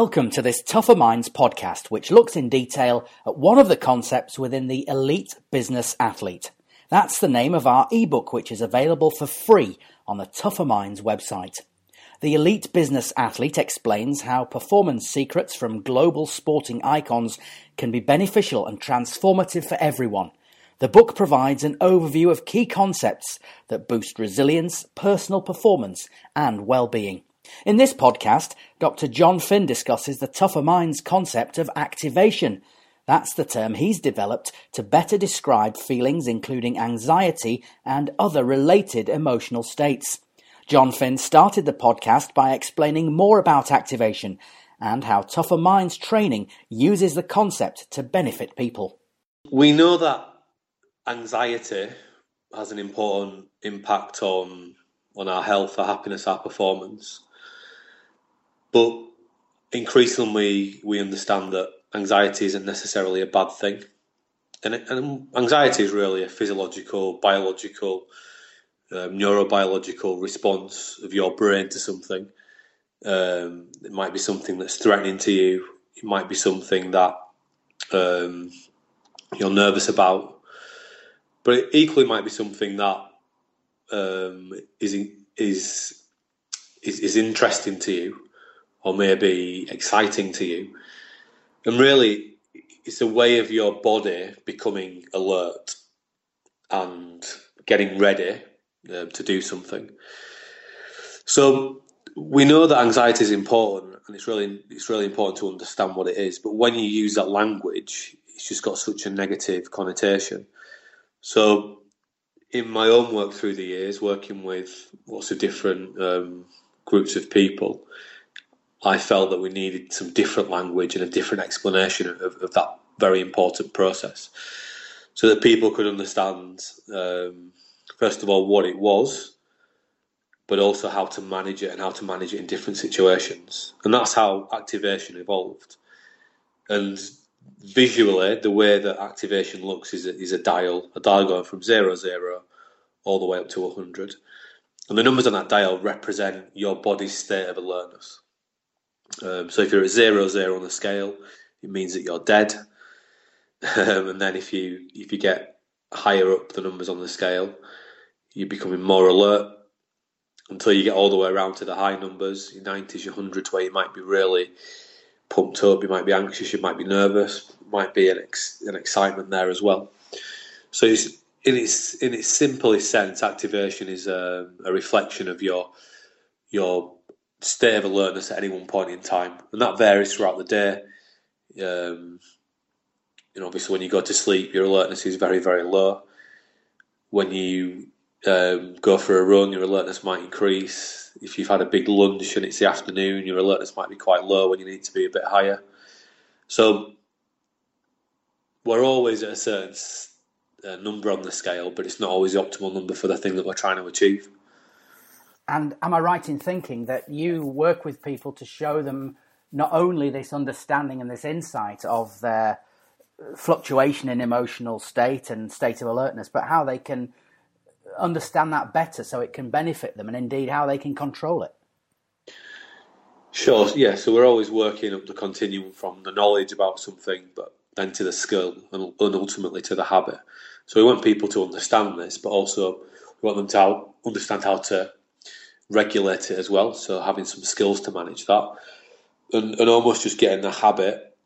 Welcome to this Tougher Minds podcast, which looks in detail at one of the concepts within the Elite Business Athlete. That's the name of our ebook, which is available for free on the Tougher Minds website. The Elite Business Athlete explains how performance secrets from global sporting icons can be beneficial and transformative for everyone. The book provides an overview of key concepts that boost resilience, personal performance, and well-being. In this podcast, Dr. John Finn discusses the Tougher Minds concept of activation. That's the term he's developed to better describe feelings including anxiety and other related emotional states. John Finn started the podcast by explaining more about activation and how Tougher Minds training uses the concept to benefit people. We know that anxiety has an important impact on our health, our happiness, our performance. But increasingly, we understand that anxiety isn't necessarily a bad thing. And anxiety is really a physiological, biological, neurobiological response of your brain to something. It might be something that's threatening to you. It might be something that you're nervous about. But it equally might be something that is interesting to you, or maybe exciting to you, and really it's a way of your body becoming alert and getting ready to do something. So we know that anxiety is important, and it's really important to understand what it is. But when you use that language, it's just got such a negative connotation. So in my own work through the years, working with lots of different groups of people, I felt that we needed some different language and a different explanation of that very important process, so that people could understand, first of all, what it was, but also how to manage it and how to manage it in different situations. And that's how activation evolved. And visually, the way that activation looks is a dial going from 0, 0 all the way up to 100, and the numbers on that dial represent your body's state of alertness. So if you're at 0, 0 on the scale, it means that you're dead, and then if you get higher up the numbers on the scale, you're becoming more alert, until you get all the way around to the high numbers, your 90s, your 100s, where you might be really pumped up, you might be anxious, you might be nervous, might be an excitement there as well. So in its simplest sense, activation is a reflection of your state of alertness at any one point in time, and that varies throughout the day. And obviously, when you go to sleep, your alertness is very, very low. When you go for a run, your alertness might increase. If you've had a big lunch and it's the afternoon, your alertness might be quite low when you need to be a bit higher. So we're always at a certain number on the scale, but it's not always the optimal number for the thing that we're trying to achieve. And am I right in thinking that you work with people to show them not only this understanding and this insight of their fluctuation in emotional state and state of alertness, but how they can understand that better so it can benefit them, and indeed how they can control it? Sure, yeah. So we're always working up the continuum from the knowledge about something, but then to the skill and ultimately to the habit. So we want people to understand this, but also we want them to understand how to regulate it as well. So having some skills to manage that, and almost just getting the habit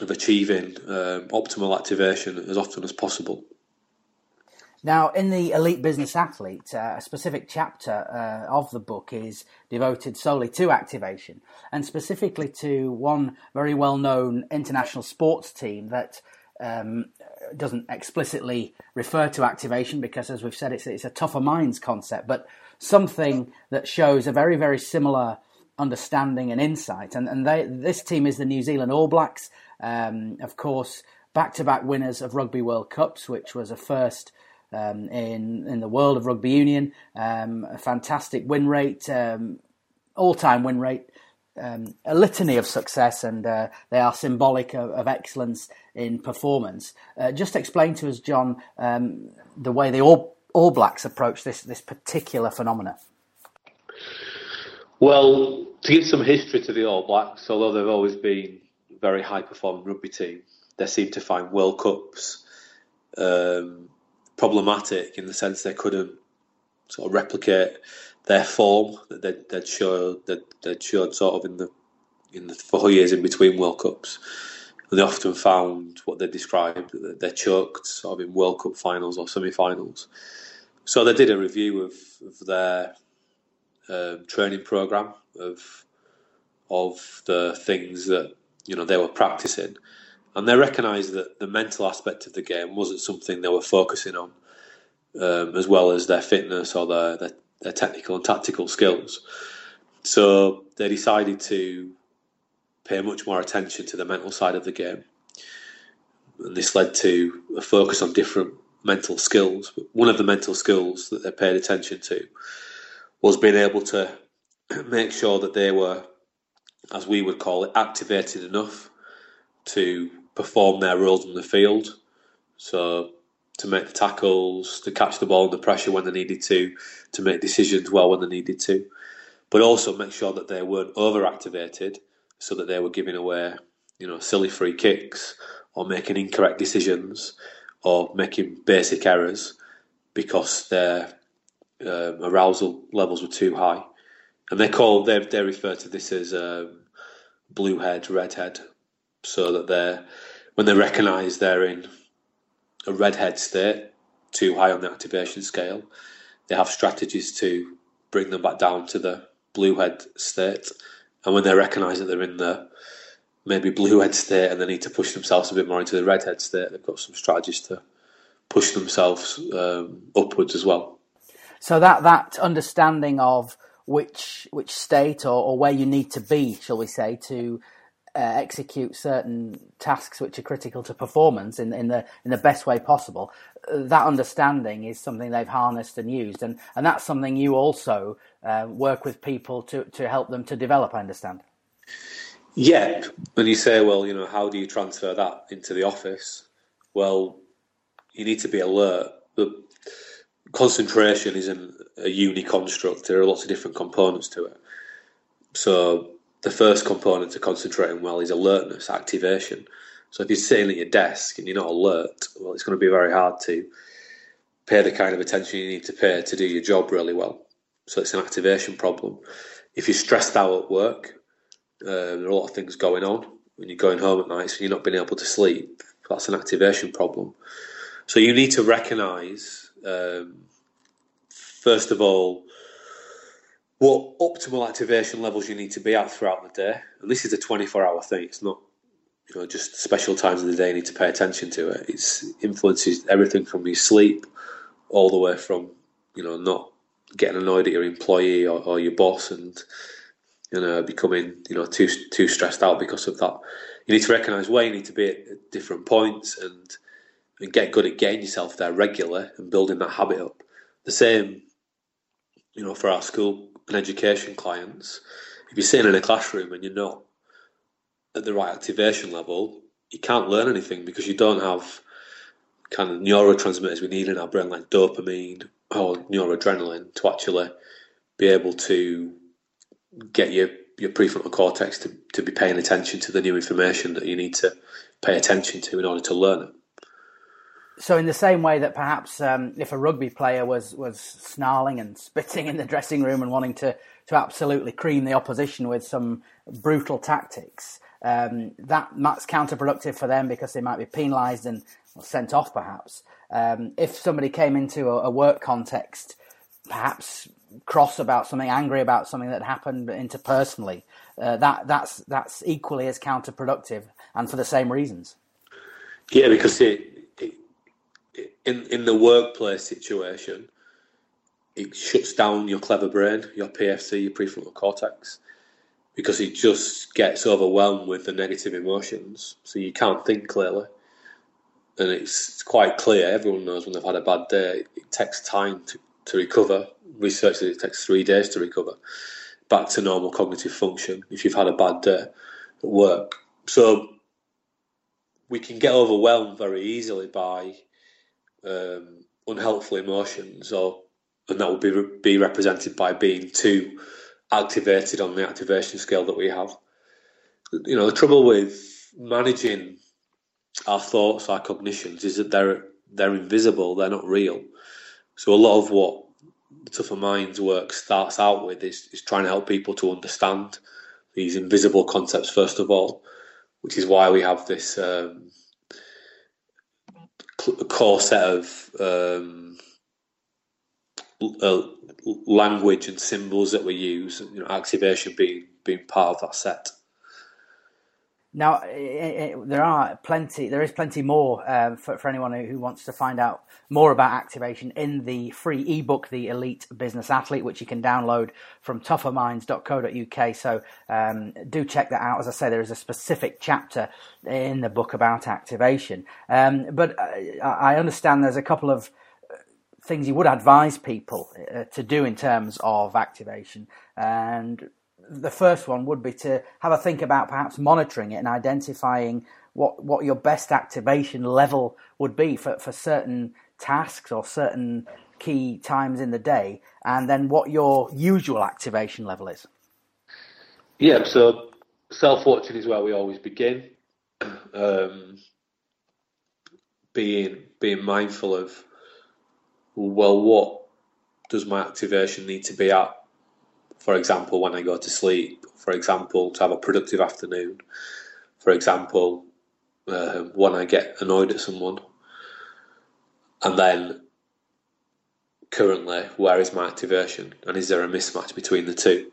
of achieving optimal activation as often as possible. Now, in the Elite Business Athlete, a specific chapter of the book is devoted solely to activation, and specifically to one very well-known international sports team that doesn't explicitly refer to activation because, as we've said, it's a Tougher Minds concept, but something that shows a very, very similar understanding and insight. And this team is the New Zealand All Blacks, of course, back-to-back winners of Rugby World Cups, which was a first in the world of rugby union. A fantastic win rate, all-time win rate, a litany of success, and they are symbolic of excellence in performance. Just explain to us, John, the way the All Blacks approach this particular phenomena. Well, To give some history to the All Blacks, although they've always been a very high-performing rugby team, they seem to find World Cups problematic in the sense they couldn't sort of replicate their form that they'd showed sort of in the 4 years in between World Cups. And they often found what they described, that they're choked sort of in World Cup finals or semi-finals. So they did a review of their training programme, of the things that, you know, they were practising. And they recognised that the mental aspect of the game wasn't something they were focusing on, as well as their fitness or their technical and tactical skills. So they decided to pay much more attention to the mental side of the game. And this led to a focus on different mental skills. But one of the mental skills that they paid attention to was being able to make sure that they were, as we would call it, activated enough to perform their roles in the field. So to make the tackles, to catch the ball under pressure when they needed to make decisions well when they needed to, but also make sure that they weren't overactivated so that they were giving away, you know, silly free kicks or making incorrect decisions or making basic errors because their arousal levels were too high. And they refer to this as blue head, red head, so that when they recognise they're in a redhead state, too high on the activation scale, they have strategies to bring them back down to the blue head state. And when they recognise that they're in the maybe blue head state and they need to push themselves a bit more into the redhead state, they've got some strategies to push themselves upwards as well. So that understanding of which state or where you need to be, shall we say, to execute certain tasks which are critical to performance in the best way possible. That understanding is something they've harnessed and used, and that's something you also work with people to help them to develop, I understand. Yeah, when you say, well, you know, how do you transfer that into the office? Well, you need to be alert. But concentration isn't a uni construct. There are lots of different components to it. So the first component to concentrating well is alertness, activation. So if you're sitting at your desk and you're not alert, well, it's going to be very hard to pay the kind of attention you need to pay to do your job really well. So it's an activation problem. If you're stressed out at work, there are a lot of things going on. When you're going home at night, so you're not being able to sleep, that's an activation problem. So you need to recognise, first of all, what optimal activation levels you need to be at throughout the day. And this is a 24-hour thing. It's not, you know, just special times of the day you need to pay attention to it. It influences everything from your sleep all the way from, you know, not getting annoyed at your employee or your boss and, you know, becoming, you know, too stressed out because of that. You need to recognise where you need to be at different points and get good at getting yourself there regularly and building that habit up. The same, you know, for our school and education clients, if you're sitting in a classroom and you're not at the right activation level, you can't learn anything because you don't have kind of neurotransmitters we need in our brain like dopamine or neuroadrenaline to actually be able to get your prefrontal cortex to be paying attention to the new information that you need to pay attention to in order to learn it. So in the same way that perhaps if a rugby player was snarling and spitting in the dressing room and wanting to absolutely cream the opposition with some brutal tactics, that's counterproductive for them because they might be penalised and sent off perhaps. If somebody came into a work context, perhaps cross about something, angry about something that happened interpersonally, that's equally as counterproductive and for the same reasons. Yeah, because In the workplace situation, it shuts down your clever brain, your PFC, your prefrontal cortex, because it just gets overwhelmed with the negative emotions. So you can't think clearly. And it's quite clear, everyone knows when they've had a bad day, it takes time to recover. Research says it takes 3 days to recover back to normal cognitive function if you've had a bad day at work. So we can get overwhelmed very easily by unhelpful emotions, and that would be represented by being too activated on the activation scale that we have. You know, the trouble with managing our thoughts, our cognitions, is that they're invisible, they're not real. So a lot of what Tougher Minds work starts out with is trying to help people to understand these invisible concepts first of all, which is why we have this core set of language and symbols that we use, you know, activation being part of that set. Now, there is plenty more for anyone who wants to find out more about activation in the free ebook, The Elite Business Athlete, which you can download from tougherminds.co.uk. So do check that out. As I say, there is a specific chapter in the book about activation. But I understand there's a couple of things you would advise people to do in terms of activation. And the first one would be to have a think about perhaps monitoring it and identifying what your best activation level would be for certain tasks or certain key times in the day, and then what your usual activation level is. Yeah, so self-watching is where we always begin. Being mindful of, well, what does my activation need to be at? For example, when I go to sleep, for example, to have a productive afternoon, for example, when I get annoyed at someone. And then currently, where is my activation? And is there a mismatch between the two?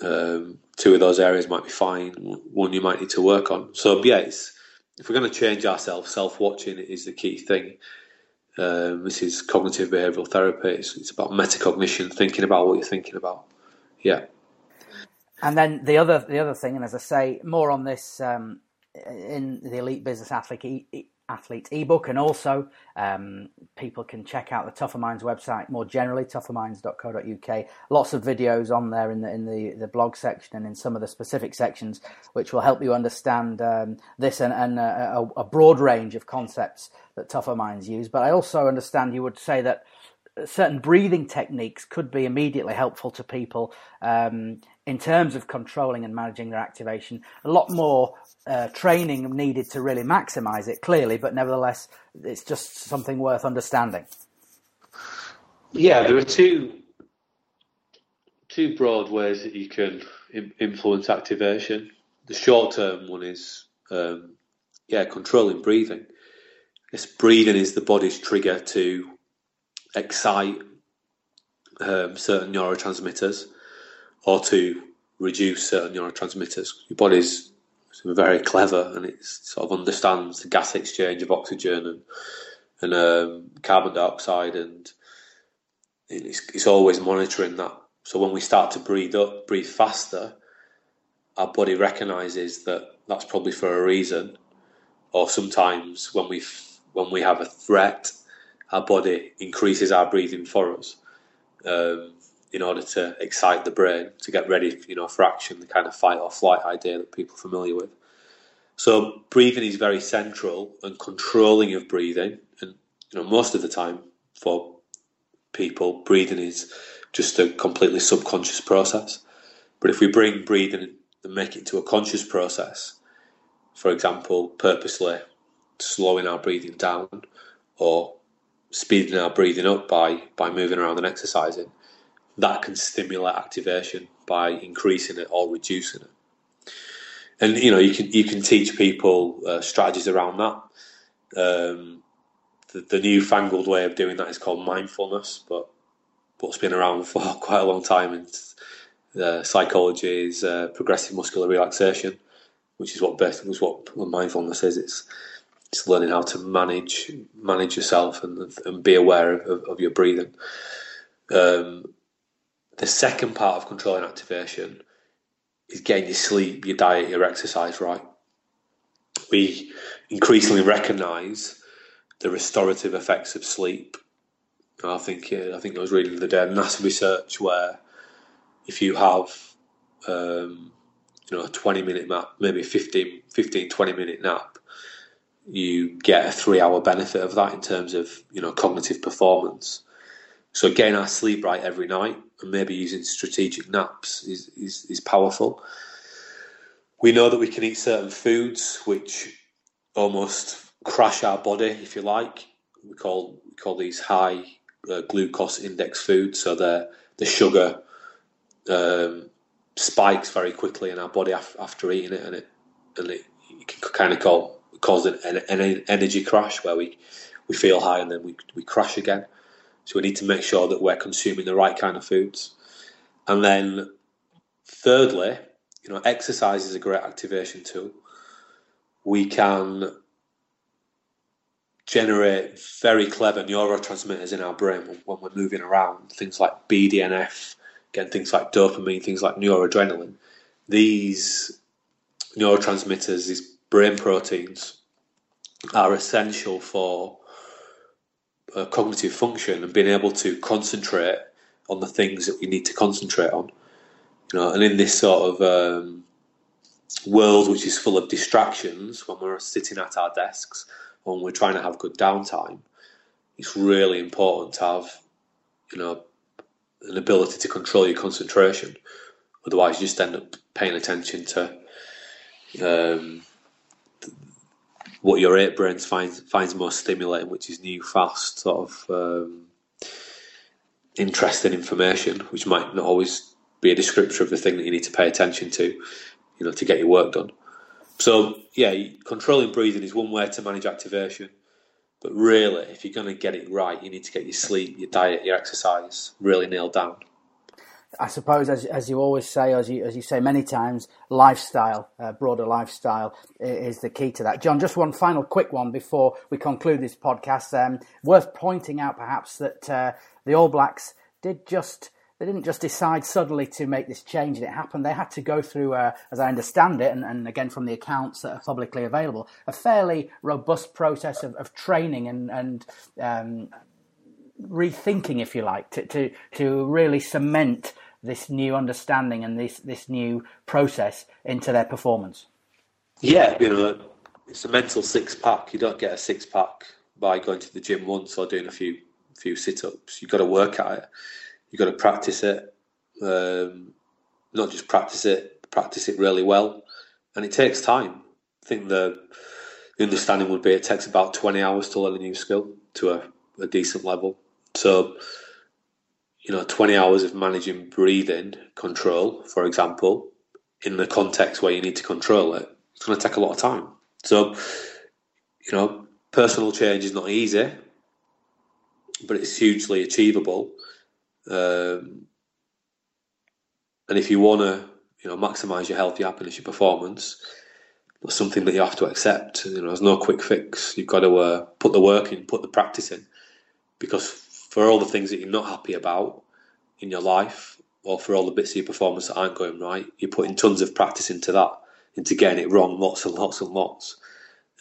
Two of those areas might be fine, one you might need to work on. So yeah, if we're going to change ourselves, self-watching is the key thing. This is cognitive behavioural therapy. It's about metacognition, thinking about what you're thinking about. Yeah. And then the other thing, and as I say, more on this in the Elite Business Athlete ebook, and also people can check out the Tougher Minds website more generally, tougherminds.co.uk. Lots of videos on there in the blog section and in some of the specific sections, which will help you understand this and a broad range of concepts that Tougher Minds use. But I also understand you would say that certain breathing techniques could be immediately helpful to people in terms of controlling and managing their activation. A lot more training needed to really maximize it, clearly, but nevertheless, it's just something worth understanding. Yeah, there are two broad ways that you can influence activation. The short-term one is, controlling breathing. It's breathing is the body's trigger to excite certain neurotransmitters or to reduce certain neurotransmitters. Your body's very clever, and it sort of understands the gas exchange of oxygen and carbon dioxide, and it's always monitoring that. So when we start to breathe faster, our body recognises that that's probably for a reason. Or sometimes when we have a threat, our body increases our breathing for us in order to excite the brain, to get ready, you know, for action, the kind of fight or flight idea that people are familiar with. So breathing is very central, and controlling of breathing. And, you know, most of the time for people, breathing is just a completely subconscious process. But if we bring breathing and make it into a conscious process, for example, purposely slowing our breathing down or speeding our breathing up by moving around and exercising, that can stimulate activation by increasing it or reducing it. And, you know, you can teach people strategies around that. The newfangled way of doing that is called mindfulness, but what's been around for quite a long time in psychology is progressive muscular relaxation, which is what mindfulness is. It's learning how to manage yourself and be aware of your breathing. The second part of controlling activation is getting your sleep, your diet, your exercise right. We increasingly recognise the restorative effects of sleep. I think I was reading the other day NASA research where if you have a 20-minute nap, maybe 15-20-minute nap, you get a 3-hour benefit of that in terms of, you know, cognitive performance. So getting our sleep right every night and maybe using strategic naps is powerful. We know that we can eat certain foods which almost crash our body, if you like. We call these high glucose index foods. So the sugar spikes very quickly in our body after eating it, and it can kind of cause an energy crash where we feel high and then we crash again. So we need to make sure that we're consuming the right kind of foods. And then thirdly, you know, exercise is a great activation tool. We can generate very clever neurotransmitters in our brain when we're moving around, things like BDNF, again, things like dopamine, things like neuroadrenaline. These neurotransmitters, these brain proteins, are essential for cognitive function and being able to concentrate on the things that we need to concentrate on. You know, and in this sort of world which is full of distractions, when we're sitting at our desks, when we're trying to have good downtime, it's really important to have, you know, an ability to control your concentration. Otherwise, you just end up paying attention to what your brain finds most stimulating, which is new, fast, sort of interesting information, which might not always be a descriptor of the thing that you need to pay attention to, you know, to get your work done. So, yeah, controlling breathing is one way to manage activation. But really, if you're going to get it right, you need to get your sleep, your diet, your exercise really nailed down. I suppose, as you always say, as you say many times, lifestyle, broader lifestyle is the key to that. John, just one final quick one before we conclude this podcast. Worth pointing out, perhaps, that the All Blacks They didn't just decide suddenly to make this change and it happened. They had to go through, as I understand it, and again from the accounts that are publicly available, a fairly robust process of training and rethinking, if you like, to really cement this new understanding and this new process into their performance. Yeah, you know, it's a mental six-pack. You don't get a six-pack by going to the gym once or doing a few sit-ups. You've got to work at it. You've got to practice it, not just practice it really well. And it takes time. I think the understanding would be it takes about 20 hours to learn a new skill to a decent level. So, you know, 20 hours of managing breathing control, for example, in the context where you need to control it, it's going to take a lot of time. So, you know, personal change is not easy, but it's hugely achievable. And if you want to, you know, maximise your health, your happiness, your performance, that's something that you have to accept. You know, there's no quick fix. You've got to put the work in, put the practice in, because for all the things that you're not happy about in your life, or for all the bits of your performance that aren't going right, you're putting tons of practice into that, into getting it wrong, lots and lots and lots,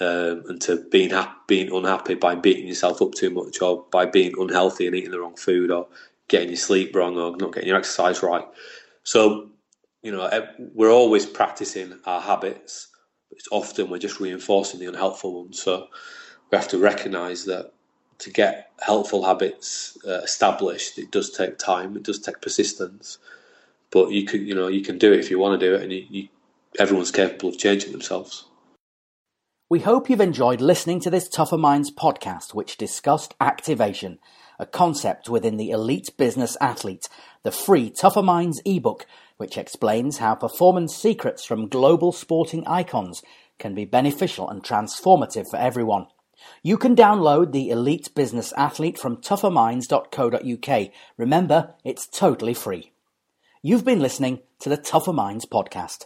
and to being unhappy by beating yourself up too much, or by being unhealthy and eating the wrong food, or getting your sleep wrong, or not getting your exercise right. So, you know, we're always practicing our habits, but it's often we're just reinforcing the unhelpful ones. So we have to recognise that to get helpful habits established, it does take time, it does take persistence, but you can do it if you want to do it, and everyone's capable of changing themselves. We hope you've enjoyed listening to this Tougher Minds podcast, which discussed activation, a concept within the Elite Business Athlete, the free Tougher Minds ebook, which explains how performance secrets from global sporting icons can be beneficial and transformative for everyone. You can download the Elite Business Athlete from tougherminds.co.uk. Remember, it's totally free. You've been listening to the Tougher Minds podcast.